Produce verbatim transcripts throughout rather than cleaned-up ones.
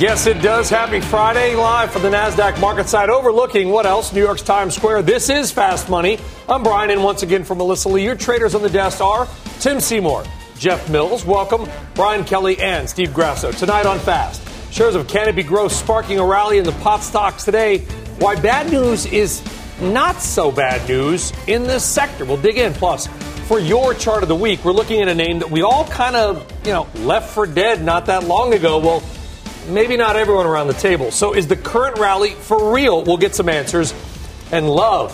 Yes, it does. Happy Friday, live from the NASDAQ market side, overlooking what else? New York's Times Square. This is Fast Money. I'm Brian, and once again for Melissa Lee. Your traders on the desk are Tim Seymour, Jeff Mills, welcome, Brian Kelly, and Steve Grasso. Tonight on Fast, shares of Canopy Growth sparking a rally in the pot stocks today. Why bad news is not so bad news in this sector. We'll dig in. Plus, for your chart of the week, we're looking at a name that we all kind of, you know, left for dead not that long ago. Well, maybe not everyone around the table. So is the current rally for real? We'll get some answers. And love,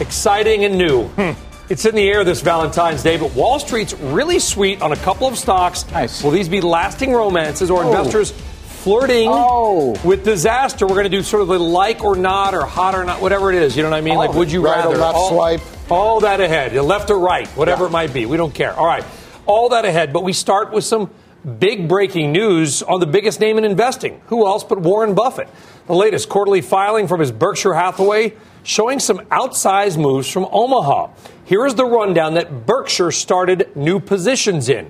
exciting and new. Hmm. It's in the air this Valentine's Day, but Wall Street's really sweet on a couple of stocks. Nice. Will these be lasting romances or oh. investors flirting oh. with disaster? We're going to do sort of the like or not or hot or not, whatever it is. You know what I mean? Oh. Like, would you right rather? Or left all, swipe. All that ahead. Left or right, whatever yeah. it might be. We don't care. All right. All that ahead. But we start with some big breaking news on the biggest name in investing. Who else but Warren Buffett? The latest quarterly filing from his Berkshire Hathaway showing some outsized moves from Omaha. Here is the rundown that Berkshire started new positions in.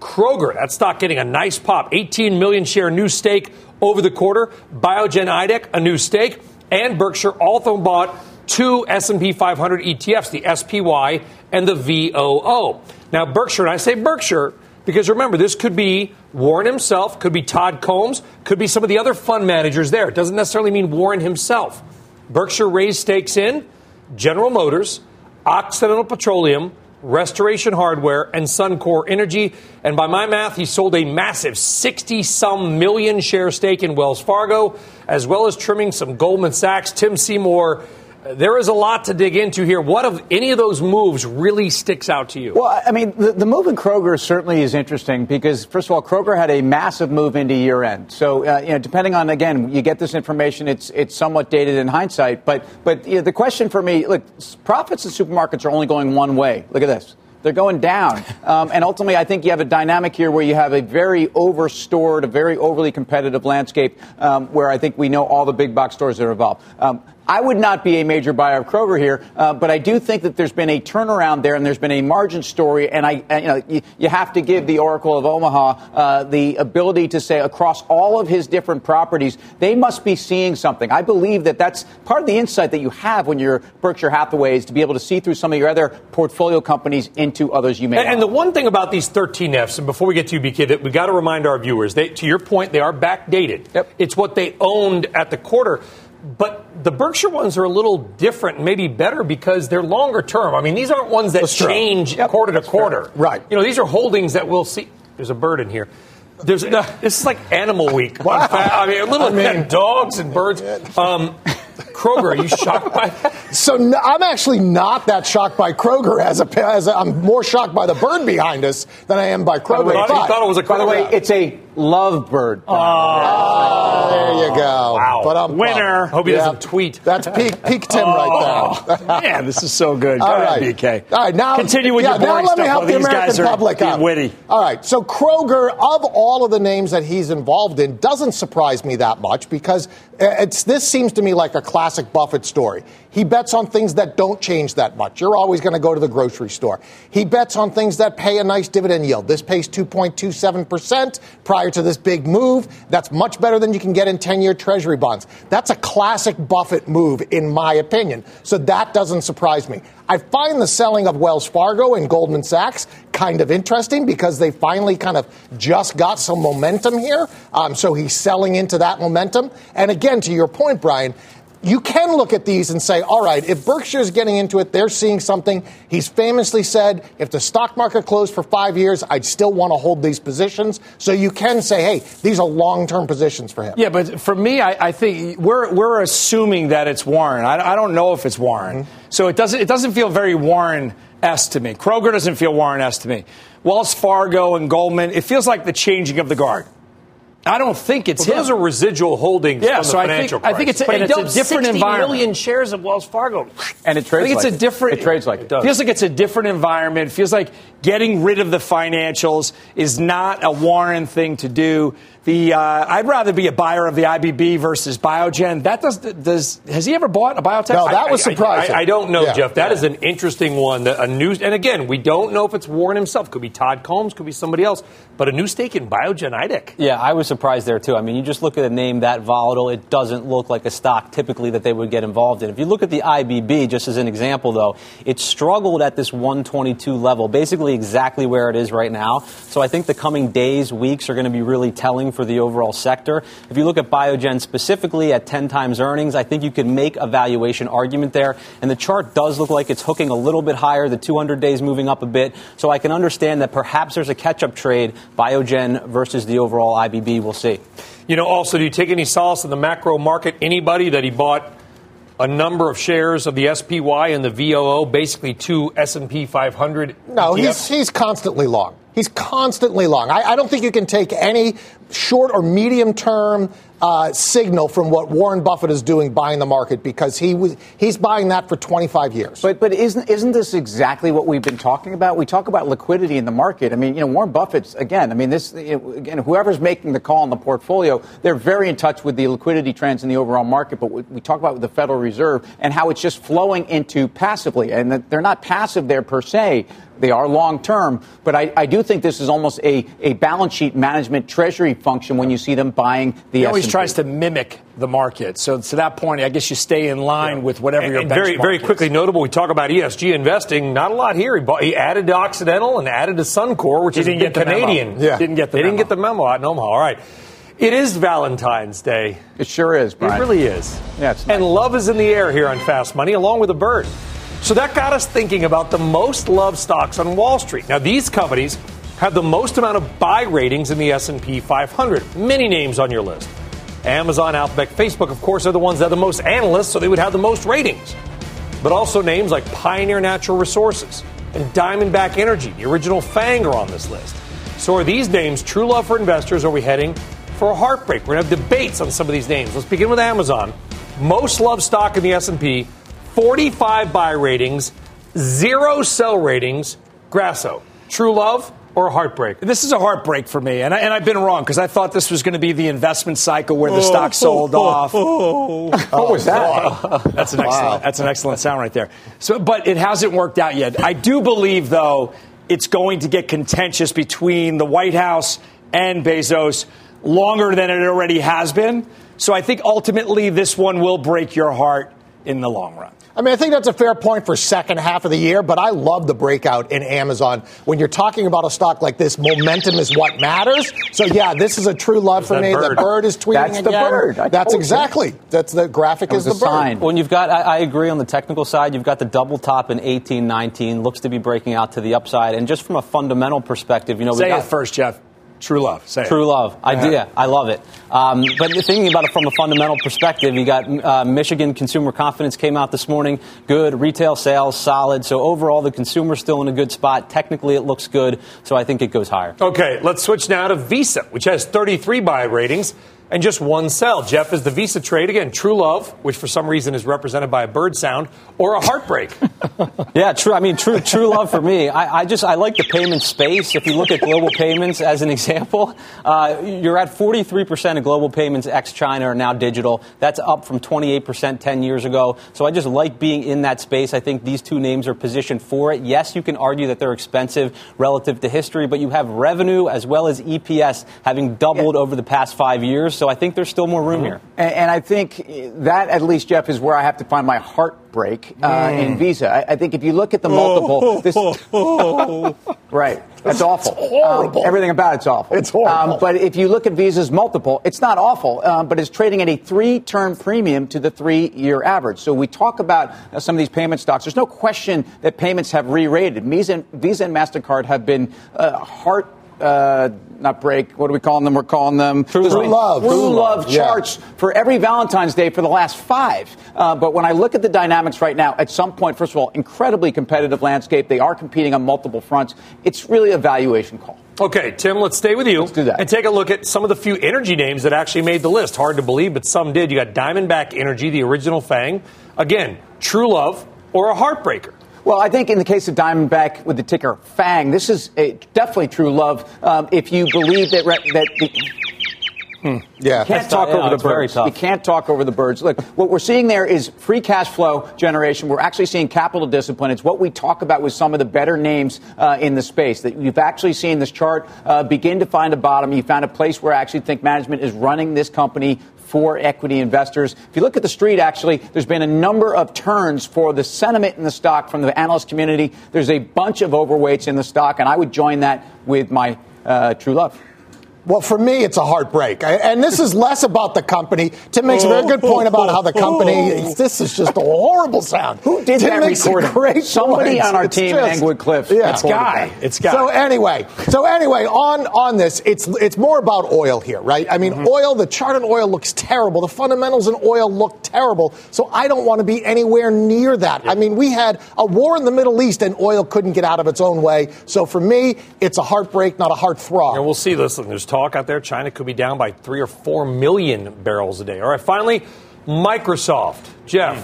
Kroger, that stock getting a nice pop, eighteen million share new stake over the quarter. Biogen Idec, a new stake. And Berkshire also bought two S and P five hundred E T Fs, the S P Y and the V O O. Now, Berkshire, and I say Berkshire because remember, this could be Warren himself, could be Todd Combs, could be some of the other fund managers there. It doesn't necessarily mean Warren himself. Berkshire raised stakes in General Motors, Occidental Petroleum, Restoration Hardware, and Suncor Energy. And by my math, he sold a massive sixty-some million share stake in Wells Fargo, as well as trimming some Goldman Sachs. Tim Seymour, there is a lot to dig into here. What of any of those moves really sticks out to you? Well, I mean, the, the move in Kroger certainly is interesting because, first of all, Kroger had a massive move into year end. So, uh, you know, depending on, again, you get this information, it's it's somewhat dated in hindsight. But, but you know, the question for me, look, profits in supermarkets are only going one way. Look at this. They're going down. Um, and ultimately, I think you have a dynamic here where you have a very overstored, a very overly competitive landscape um, where I think we know all the big box stores that are involved. Um, I would not be a major buyer of Kroger here, uh, but I do think that there's been a turnaround there and there's been a margin story. And I, and, you know, you, you have to give the Oracle of Omaha uh, the ability to say across all of his different properties, they must be seeing something. I believe that that's part of the insight that you have when you're Berkshire Hathaway is to be able to see through some of your other portfolio companies into others you may. And, and the one thing about these thirteen Fs, and before we get to U B K, that we got to remind our viewers, they, to your point, they are backdated. Yep. It's what they owned at the quarter. But the Berkshire ones are a little different, maybe better, because they're longer term. I mean, these aren't ones that That's change yep. quarter to That's quarter. Fair. Right. You know, these are holdings that we'll see. There's a bird in here. There's no, this is like Animal Week. Wow. I mean, a little I mean, dogs and birds. Um, Kroger, are you shocked by that? So no, I'm actually not that shocked by Kroger. As a, as a, I'm more shocked by the bird behind us than I am by Kroger. I thought, thought it was a Kroger. By the way, it's a love bird. Oh, oh, there you go. Wow. But I'm winner. Pumped. Hope he yeah. doesn't tweet. That's peak, peak Tim oh, right there. Man, this is so good. All, All right, B K. All right, now continue with yeah, your boring stuff. Now let me help the American public out. Witty. All right, so Kroger, of all of the names that he's involved in, doesn't surprise me that much because it's this seems to me like a classic Buffett story. He bets on things that don't change that much. You're always going to go to the grocery store. He bets on things that pay a nice dividend yield. This pays two point two seven percent. To this big move, that's much better than you can get in ten-year Treasury bonds. That's a classic Buffett move, in my opinion. So that doesn't surprise me. I find the selling of Wells Fargo and Goldman Sachs kind of interesting because they finally kind of just got some momentum here. Um, so he's selling into that momentum. And again, to your point, Brian, you can look at these and say, all right, if Berkshire's getting into it, they're seeing something. He's famously said, if the stock market closed for five years, I'd still want to hold these positions. So you can say, hey, these are long-term positions for him. Yeah, but for me, I, I think we're we're assuming that it's Warren. I, I don't know if it's Warren. Mm-hmm. So it doesn't it doesn't feel very Warren-esque to me. Kroger doesn't feel Warren-esque to me. Wells Fargo and Goldman, it feels like the changing of the guard. I don't think it's well, him. Those are residual holdings yeah, from so the financial crisis. I think it's a, it's a different environment. sixty million shares of Wells Fargo. And it trades I think like it's a different, it. It trades like it. It feels like it's a different environment. It feels like getting rid of the financials is not a Warren thing to do. The uh, I'd rather be a buyer of the I B B versus Biogen. That does does has he ever bought a biotech? No, that I, was surprising. I, I, I don't know, yeah, Jeff. That yeah. is an interesting one. A new, and again, we don't know if it's Warren himself. Could be Todd Combs. Could be somebody else. But a new stake in Biogen Idec. Yeah, I was surprised there, too. I mean, you just look at a name that volatile, it doesn't look like a stock typically that they would get involved in. If you look at the I B B, just as an example, though, it struggled at this one twenty-two level, basically exactly where it is right now. So I think the coming days, weeks are going to be really telling for the overall sector. If you look at Biogen specifically at ten times earnings, I think you can make a valuation argument there. And the chart does look like it's hooking a little bit higher, the two hundred days moving up a bit. So I can understand that perhaps there's a catch-up trade, Biogen versus the overall I B B. We'll see. You know, also, do you take any solace in the macro market? Anybody that he bought a number of shares of the S P Y and the V O O, basically two S and P five hundred? No, he's, he's constantly long. He's constantly long. I, I don't think you can take any short or medium term uh, signal from what Warren Buffett is doing buying the market, because he was he's buying that for twenty-five years. But but isn't isn't this exactly what we've been talking about? We talk about liquidity in the market. I mean, you know, Warren Buffett's again. I mean, this again. Whoever's making the call on the portfolio, they're very in touch with the liquidity trends in the overall market. But we, we talk about with the Federal Reserve and how it's just flowing into passively, and that they're not passive there per se. They are long term, but I, I do think this is almost a, a balance sheet management treasury function when you see them buying the S and P. He always tries to mimic the market. So to that point, I guess you stay in line yeah. with whatever and, your and benchmark very, very quickly is. Notable, we talk about E S G investing. Not a lot here. He, bought, he added to Occidental and added to Suncor, which he is didn't a get Canadian. Yeah. Didn't get the they memo. Didn't get the memo out in Omaha. All right. It is Valentine's Day. It sure is, Brian. It really is. Yeah, it's nice. And love is in the air here on Fast Money, along with a bird. So that got us thinking about the most loved stocks on Wall Street. Now, these companies have the most amount of buy ratings in the S and P five hundred. Many names on your list. Amazon, Alphabet, Facebook, of course, are the ones that have the most analysts, so they would have the most ratings. But also names like Pioneer Natural Resources and Diamondback Energy, the original FANG, are on this list. So are these names true love for investors, or are we heading for a heartbreak? We're going to have debates on some of these names. Let's begin with Amazon. Most loved stock in the S and P, forty-five buy ratings, zero sell ratings. Grasso, true love or a heartbreak? This is a heartbreak for me, and, I, and I've been wrong, because I thought this was going to be the investment cycle where the oh, stock sold oh, off. Oh, oh. oh, what was that? That's an excellent. Wow. That's an excellent sound right there. So, but it hasn't worked out yet. I do believe, though, it's going to get contentious between the White House and Bezos longer than it already has been. So I think ultimately this one will break your heart in the long run. I mean, I think that's a fair point for second half of the year, but I love the breakout in Amazon. When you're talking about a stock like this, momentum is what matters. So, yeah, this is a true love for me. Bird. The bird is tweeting that's again. That's the bird. I that's exactly. You. That's the graphic that is the bird. Sign. When you've got, I, I agree on the technical side, you've got the double top in eighteen nineteen, looks to be breaking out to the upside. And just from a fundamental perspective, you know, Say we got, it first, Jeff. True love. Say True it. love. I do. Yeah, I love it. Um, but thinking about it from a fundamental perspective, you got uh, Michigan consumer confidence came out this morning. Good. Retail sales, solid. So overall, the consumer's still in a good spot. Technically, it looks good. So I think it goes higher. Okay, let's switch now to Visa, which has thirty-three buy ratings and just one sell. Jeff, is the Visa trade, again, true love, which for some reason is represented by a bird sound, or a heartbreak? yeah, true. I mean, true true love for me. I, I just, I like the payment space. If you look at global payments as an example, uh, you're at forty-three percent of global payments ex-China are now digital. That's up from twenty-eight percent ten years ago. So I just like being in that space. I think these two names are positioned for it. Yes, you can argue that they're expensive relative to history, but you have revenue as well as E P S having doubled yeah. over the past five years. So I think there's still more room mm-hmm. here. And, and I think that, at least, Jeff, is where I have to find my heartbreak uh, mm. in Visa. I, I think if you look at the multiple... Oh, this, oh, oh, oh. right. That's awful. It's horrible. Um, everything about it's awful. It's horrible. Um, but if you look at Visa's multiple, it's not awful, um, but it's trading at a three-term premium to the three-year average. So we talk about uh, some of these payment stocks. There's no question that payments have re-rated. Visa and, Visa and MasterCard have been uh, heart... Uh, not break. What are we calling them? We're calling them true love. True love charts yeah. for every Valentine's Day for the last five. Uh, but when I look at the dynamics right now, at some point, first of all, incredibly competitive landscape. They are competing on multiple fronts. It's really a valuation call. Okay, Tim, let's stay with you let's do that. and take a look at some of the few energy names that actually made the list. Hard to believe, but some did. You got Diamondback Energy, the original FANG. Again, true love or a heartbreaker. Well, I think in the case of Diamondback with the ticker FANG, this is a definitely true love um, if you believe that, re- that the Mm. Yeah, you can't talk not, over yeah, the birds. You can't talk over the birds. Look, what we're seeing there is free cash flow generation. We're actually seeing capital discipline. It's what we talk about with some of the better names uh, in the space. That you've actually seen this chart uh, begin to find a bottom. You found a place where I actually think management is running this company for equity investors. If you look at the street, actually, there's been a number of turns for the sentiment in the stock from the analyst community. There's a bunch of overweights in the stock, and I would join that with my uh, true love. Well, for me, it's a heartbreak. I, and this is less about the company. Tim makes a very good point about how the company, this is just a horrible sound. Who did Tim that makes recording? A great Somebody point. On our it's team, Engwood Cliff. Yeah. It's Guy. It's Guy. So anyway, so anyway, on, on this, it's it's more about oil here, right? I mean, mm-hmm. oil, the chart on oil looks terrible. The fundamentals in oil look terrible. So I don't want to be anywhere near that. Yeah. I mean, we had a war in the Middle East and oil couldn't get out of its own way. So for me, it's a heartbreak, not a heart throb. And we'll see this. There's talk out there China could be down by three or four million barrels a day. All right, finally, Microsoft. Jeff,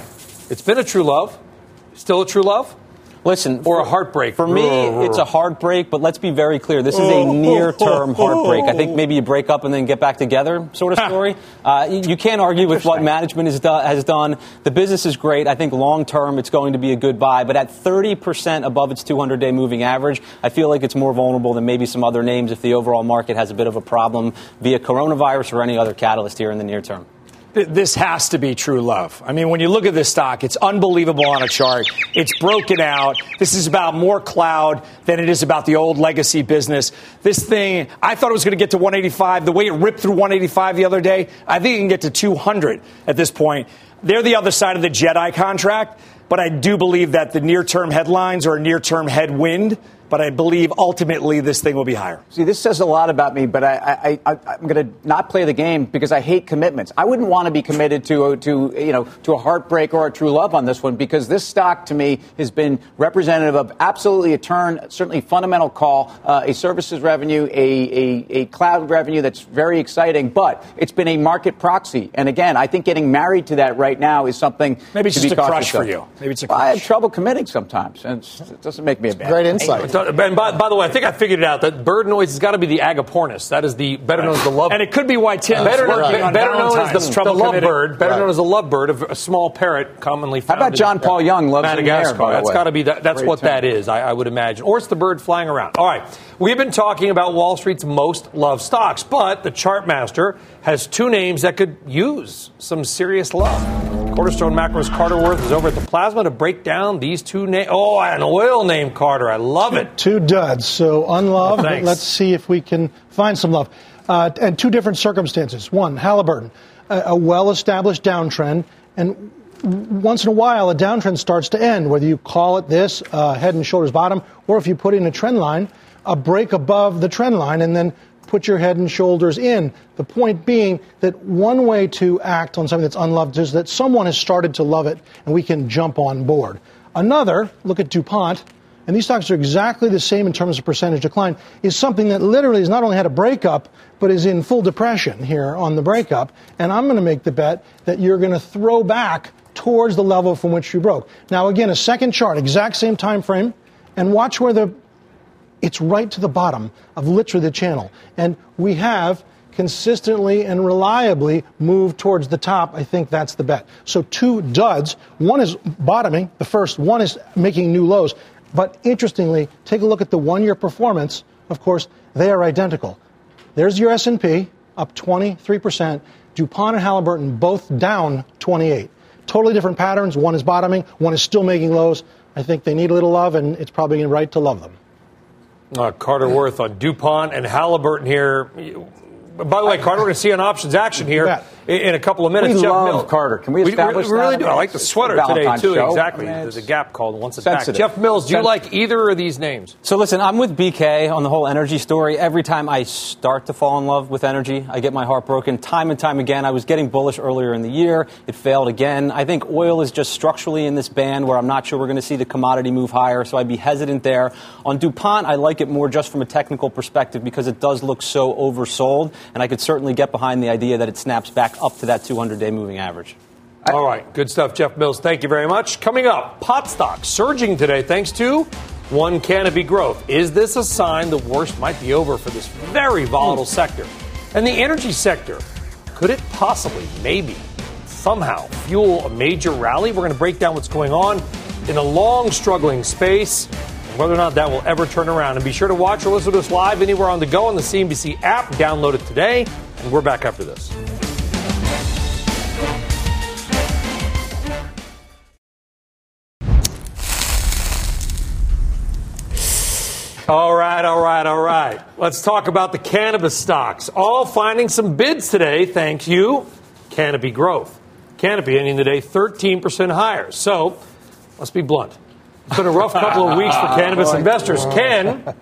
mm. it's been a true love. Still a true love? Listen, or a heartbreak. For me, it's a heartbreak, but let's be very clear. This is a near-term heartbreak. I think maybe you break up and then get back together sort of story. Uh, you can't argue with what management has done. The business is great. I think long-term it's going to be a good buy. But at thirty percent above its two hundred day moving average, I feel like it's more vulnerable than maybe some other names if the overall market has a bit of a problem via coronavirus or any other catalyst here in the near term. This has to be true love. I mean, when you look at this stock, it's unbelievable on a chart. It's broken out. This is about more cloud than it is about the old legacy business. This thing, I thought it was going to get to one eighty-five. The way it ripped through one eighty-five the other day, I think it can get to two hundred at this point. They're the other side of the Jedi contract, but I do believe that the near-term headlines are a near-term headwind. But I believe ultimately this thing will be higher. See, this says a lot about me, but I, I, I, I'm going to not play the game because I hate commitments. I wouldn't want to be committed to, to, you know, to a heartbreak or a true love on this one because this stock, to me, has been representative of absolutely a turn, certainly fundamental call, uh, a services revenue, a, a, a cloud revenue that's very exciting, but it's been a market proxy. And again, I think getting married to that right now is something maybe it's to just be a crush for you. Maybe it's a crush. Well, I have trouble committing sometimes, and it doesn't make me a bad Great insight. And by, by the way, I think I figured it out. That bird noise has got to be the agapornis. That is the better known as the love. And it could be why Tim. Uh, better known, right. better known as the, the love bird. Better right. known as the love bird, a small parrot commonly found. How about John Paul Young loves Madagascar? Madagascar. That's got to be. That, that's Great what time. that is. I, I would imagine, or it's the bird flying around. All right, we've been talking about Wall Street's most loved stocks, but the Chartmaster has two names that could use some serious love. Cornerstone Macro's Carter Worth is over at the Plasma to break down these two names. Oh, an oil named Carter. I love it. Two duds. So unloved. Oh, let's see if we can find some love. Uh, and two different circumstances. One, Halliburton, a, a well-established downtrend. And once in a while, a downtrend starts to end, whether you call it this uh, head and shoulders bottom, or if you put in a trend line, a break above the trend line, and then put your head and shoulders in. The point being that one way to act on something that's unloved is that someone has started to love it and we can jump on board. Another, look at DuPont, and these stocks are exactly the same in terms of percentage decline, is something that literally has not only had a breakup, but is in full depression here on the breakup. And I'm going to make the bet that you're going to throw back towards the level from which you broke. Now, again, a second chart, exact same time frame, and watch where the it's right to the bottom of literally the channel. And we have consistently and reliably moved towards the top. I think that's the bet. So two duds. One is bottoming. The first one is making new lows. But interestingly, take a look at the one-year performance. Of course, they are identical. There's your S and P, up twenty-three percent. DuPont and Halliburton both down twenty-eight. Totally different patterns. One is bottoming. One is still making lows. I think they need a little love, and it's probably right to love them. Uh, Carter Worth on DuPont and Halliburton here. By the way, Carter, we're going to see an options action here in a couple of minutes. We Jeff love Miller. Carter. Can we establish we, we, we really that? do. I like the sweater today, too. Show. Exactly. I mean, there's a gap called once it's back. Jeff Mills, do you like either of these names? So, listen, I'm with B K on the whole energy story. Every time I start to fall in love with energy, I get my heart broken time and time again. I was getting bullish earlier in the year. It failed again. I think oil is just structurally in this band where I'm not sure we're going to see the commodity move higher, so I'd be hesitant there. On DuPont, I like it more just from a technical perspective because it does look so oversold, and I could certainly get behind the idea that it snaps back up to that two hundred day moving average. All right. Good stuff, Jeff Mills. Thank you very much. Coming up, pot stocks surging today thanks to one Canopy Growth. Is this a sign the worst might be over for this very volatile sector? And the energy sector, could it possibly, maybe, somehow fuel a major rally? We're going to break down what's going on in a long, struggling space, and whether or not that will ever turn around. And be sure to watch or listen to us live anywhere on the go on the C N B C app. Download it today, and we're back after this. All right, all right, all right. Let's talk about the cannabis stocks. All finding some bids today, thank you. Canopy Growth. Canopy ending the day thirteen percent higher. So, let's be blunt. It's been a rough couple of weeks for cannabis investors. Ken,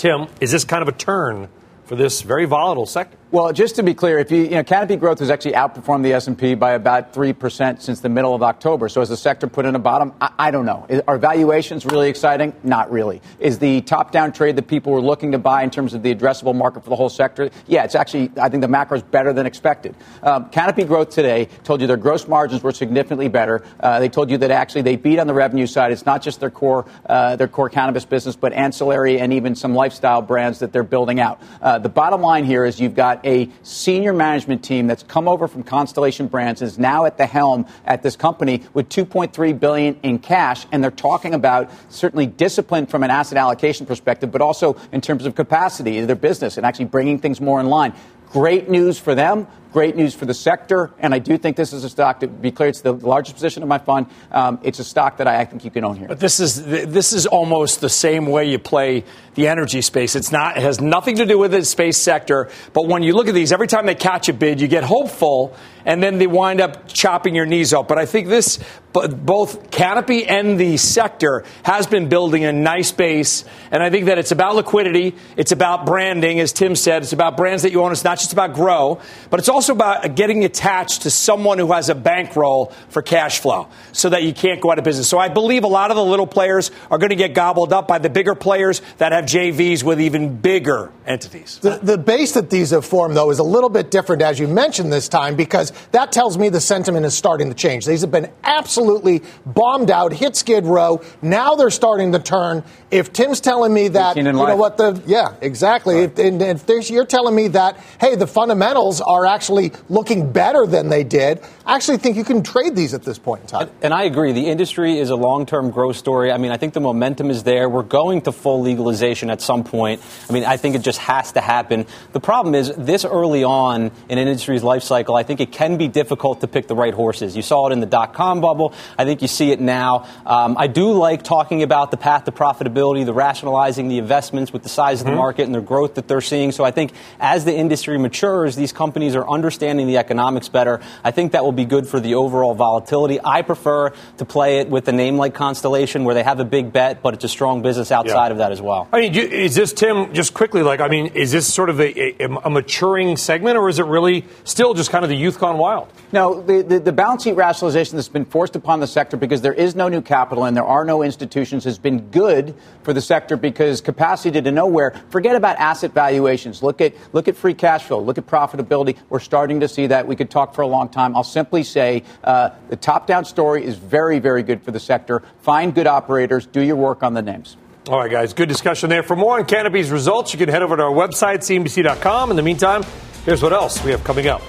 Tim, is this kind of a turn for this very volatile sector? Well, just to be clear, if you, you know, Canopy Growth has actually outperformed the S and P by about three percent since the middle of October. So is the sector put in a bottom? I, I don't know. Is, are valuations really exciting? Not really. Is the top-down trade that people were looking to buy in terms of the addressable market for the whole sector? Yeah, it's actually, I think the macro is better than expected. Um, Canopy Growth today told you their gross margins were significantly better. Uh, they told you that actually they beat on the revenue side. It's not just their core, uh, their core cannabis business, but ancillary and even some lifestyle brands that they're building out. Uh, The bottom line here is you've got a senior management team that's come over from Constellation Brands and is now at the helm at this company with two point three billion dollars in cash. And they're talking about certainly discipline from an asset allocation perspective, but also in terms of capacity of their business and actually bringing things more in line. Great news for them. Great news for the sector. And I do think this is a stock, to be clear, it's the largest position in my fund. Um, it's a stock that I, I think you can own here. But this is this is almost the same way you play the energy space. It's not, it has nothing to do with the space sector. But when you look at these, every time they catch a bid, you get hopeful, and then they wind up chopping your knees off. But I think this, both Canopy and the sector, has been building a nice base. And I think that it's about liquidity. It's about branding, as Tim said. It's about brands that you own. It's not just about grow, but it's also... also about getting attached to someone who has a bankroll for cash flow so that you can't go out of business. So I believe a lot of the little players are going to get gobbled up by the bigger players that have J Vs with even bigger entities. The, the base that these have formed, though, is a little bit different, as you mentioned this time, because that tells me the sentiment is starting to change. These have been absolutely bombed out, hit Skid Row. Now they're starting to turn. If Tim's telling me that, you know what the, yeah, exactly. Right. If, and, and if you're telling me that, hey, the fundamentals are actually looking better than they did, I actually think you can trade these at this point in time. And, and I agree. The industry is a long-term growth story. I mean, I think the momentum is there. We're going to full legalization at some point. I mean, I think it just has to happen. The problem is this early on in an industry's life cycle, I think it can be difficult to pick the right horses. You saw it in the dot-com bubble. I think you see it now. Um, I do like talking about the path to profitability, the rationalizing the investments with the size mm-hmm. of the market and the growth that they're seeing. So I think as the industry matures, these companies are under understanding the economics better. I think that will be good for the overall volatility. I prefer to play it with a name like Constellation where they have a big bet, but it's a strong business outside yeah. of that as well. I mean, is this, Tim, just quickly, like, I mean, is this sort of a, a, a maturing segment, or is it really still just kind of the youth gone wild? No, the, the, the balance sheet rationalization that's been forced upon the sector because there is no new capital and there are no institutions has been good for the sector because capacity to nowhere. Forget about asset valuations. Look at, look at free cash flow. Look at profitability. We're starting to see that. We could talk for a long time. I'll simply say uh, the top-down story is very, very good for the sector. Find good operators. Do your work on the names. All right, guys. Good discussion there. For more on Canopy's results, you can head over to our website, C N B C dot com. In the meantime, here's what else we have coming up.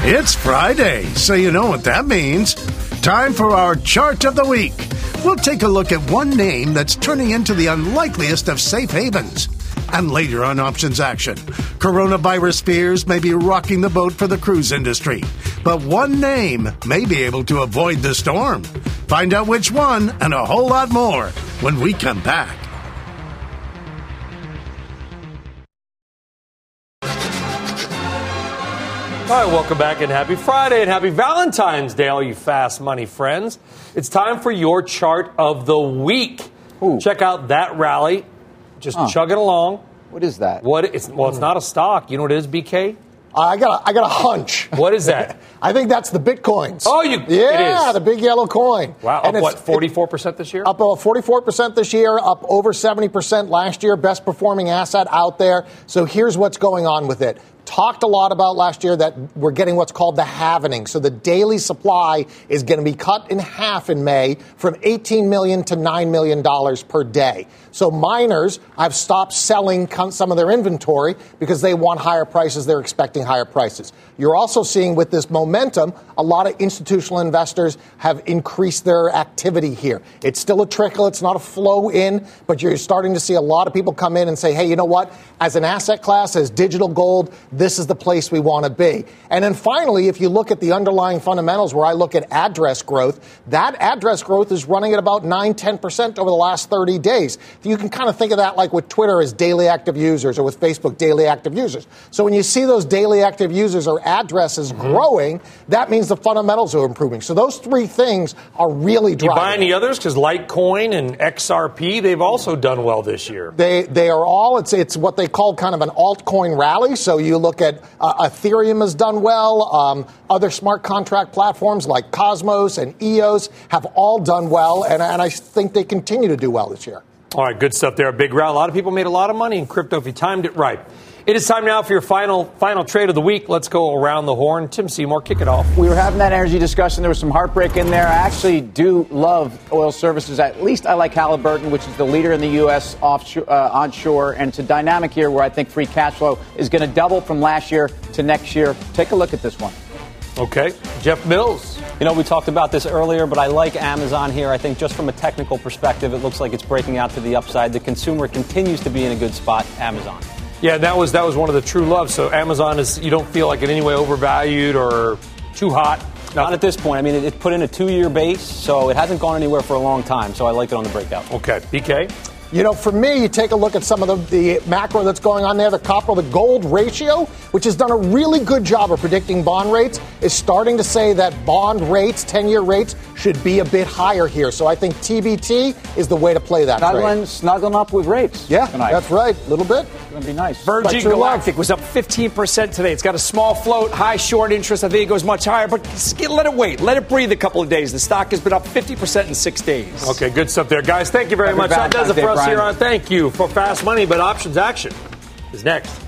It's Friday, so you know what that means. Time for our chart of the week. We'll take a look at one name that's turning into the unlikeliest of safe havens. And later on Options Action, coronavirus fears may be rocking the boat for the cruise industry, but one name may be able to avoid the storm. Find out which one and a whole lot more when we come back. All right, welcome back, and happy Friday and happy Valentine's Day, all you Fast Money friends. It's time for your chart of the week. Ooh. Check out that rally. Just huh. chugging along. What is that? What? It's, well, it's not a stock. You know what it is, B K? I got a, I got a hunch. What is that? I think that's the Bitcoins. Oh, you? Yeah, it is. The big yellow coin. Wow, and up what, forty-four percent this year? Up about forty-four percent this year, up over seventy percent last year, best performing asset out there. So here's what's going on with it. Talked a lot about last year that we're getting what's called the halvening. So the daily supply is going to be cut in half in May from eighteen million dollars to nine million dollars per day. So miners have stopped selling some of their inventory because they want higher prices. They're expecting higher prices. You're also seeing with this momentum, a lot of institutional investors have increased their activity here. It's still a trickle. It's not a flow in, but you're starting to see a lot of people come in and say, hey, you know what? As an asset class, as digital gold, this is the place we want to be. And then finally, if you look at the underlying fundamentals where I look at address growth, that address growth is running at about nine, ten percent over the last thirty days. You can kind of think of that like with Twitter as daily active users or with Facebook daily active users. So when you see those daily active users or addresses mm-hmm. growing, that means the fundamentals are improving. So those three things are really driving. You buy any others? Because Litecoin and X R P, they've also done well this year. They they are all, it's, it's what they call kind of an altcoin rally. So you look Look at uh, Ethereum has done well. Um, other smart contract platforms like Cosmos and E O S have all done well, and, and I think they continue to do well this year. All right, good stuff there. Big round. A lot of people made a lot of money in crypto if you timed it right. It is time now for your final final trade of the week. Let's go around the horn. Tim Seymour, kick it off. We were having that energy discussion. There was some heartbreak in there. I actually do love oil services. At least I like Halliburton, which is the leader in the U S offshore, uh, onshore. And it's a dynamic year where I think free cash flow is going to double from last year to next year. Take a look at this one. Okay. Jeff Mills. You know, we talked about this earlier, but I like Amazon here. I think just from a technical perspective, it looks like it's breaking out to the upside. The consumer continues to be in a good spot. Amazon. Yeah, that was that was one of the true loves. So Amazon is, you don't feel like in any way overvalued or too hot? Nothing. Not at this point. I mean, it, it put in a two-year base, so it hasn't gone anywhere for a long time. So I like it on the breakout. Okay. B K? You know, for me, you take a look at some of the, the macro that's going on there. The copper to gold ratio, which has done a really good job of predicting bond rates, is starting to say that bond rates, ten-year rates, should be a bit higher here. So I think T B T is the way to play that. Snuggling, snuggling up with rates. Yeah, tonight. That's right. A little bit. It's going to be nice. Virgin Galactic was up fifteen percent today. It's got a small float, high short interest. I think it goes much higher, but let it wait. Let it breathe a couple of days. The stock has been up fifty percent in six days. Okay, good stuff there, guys. Thank you very much. That does it for us. Here on Thank You for Fast Money, but Options Action is next.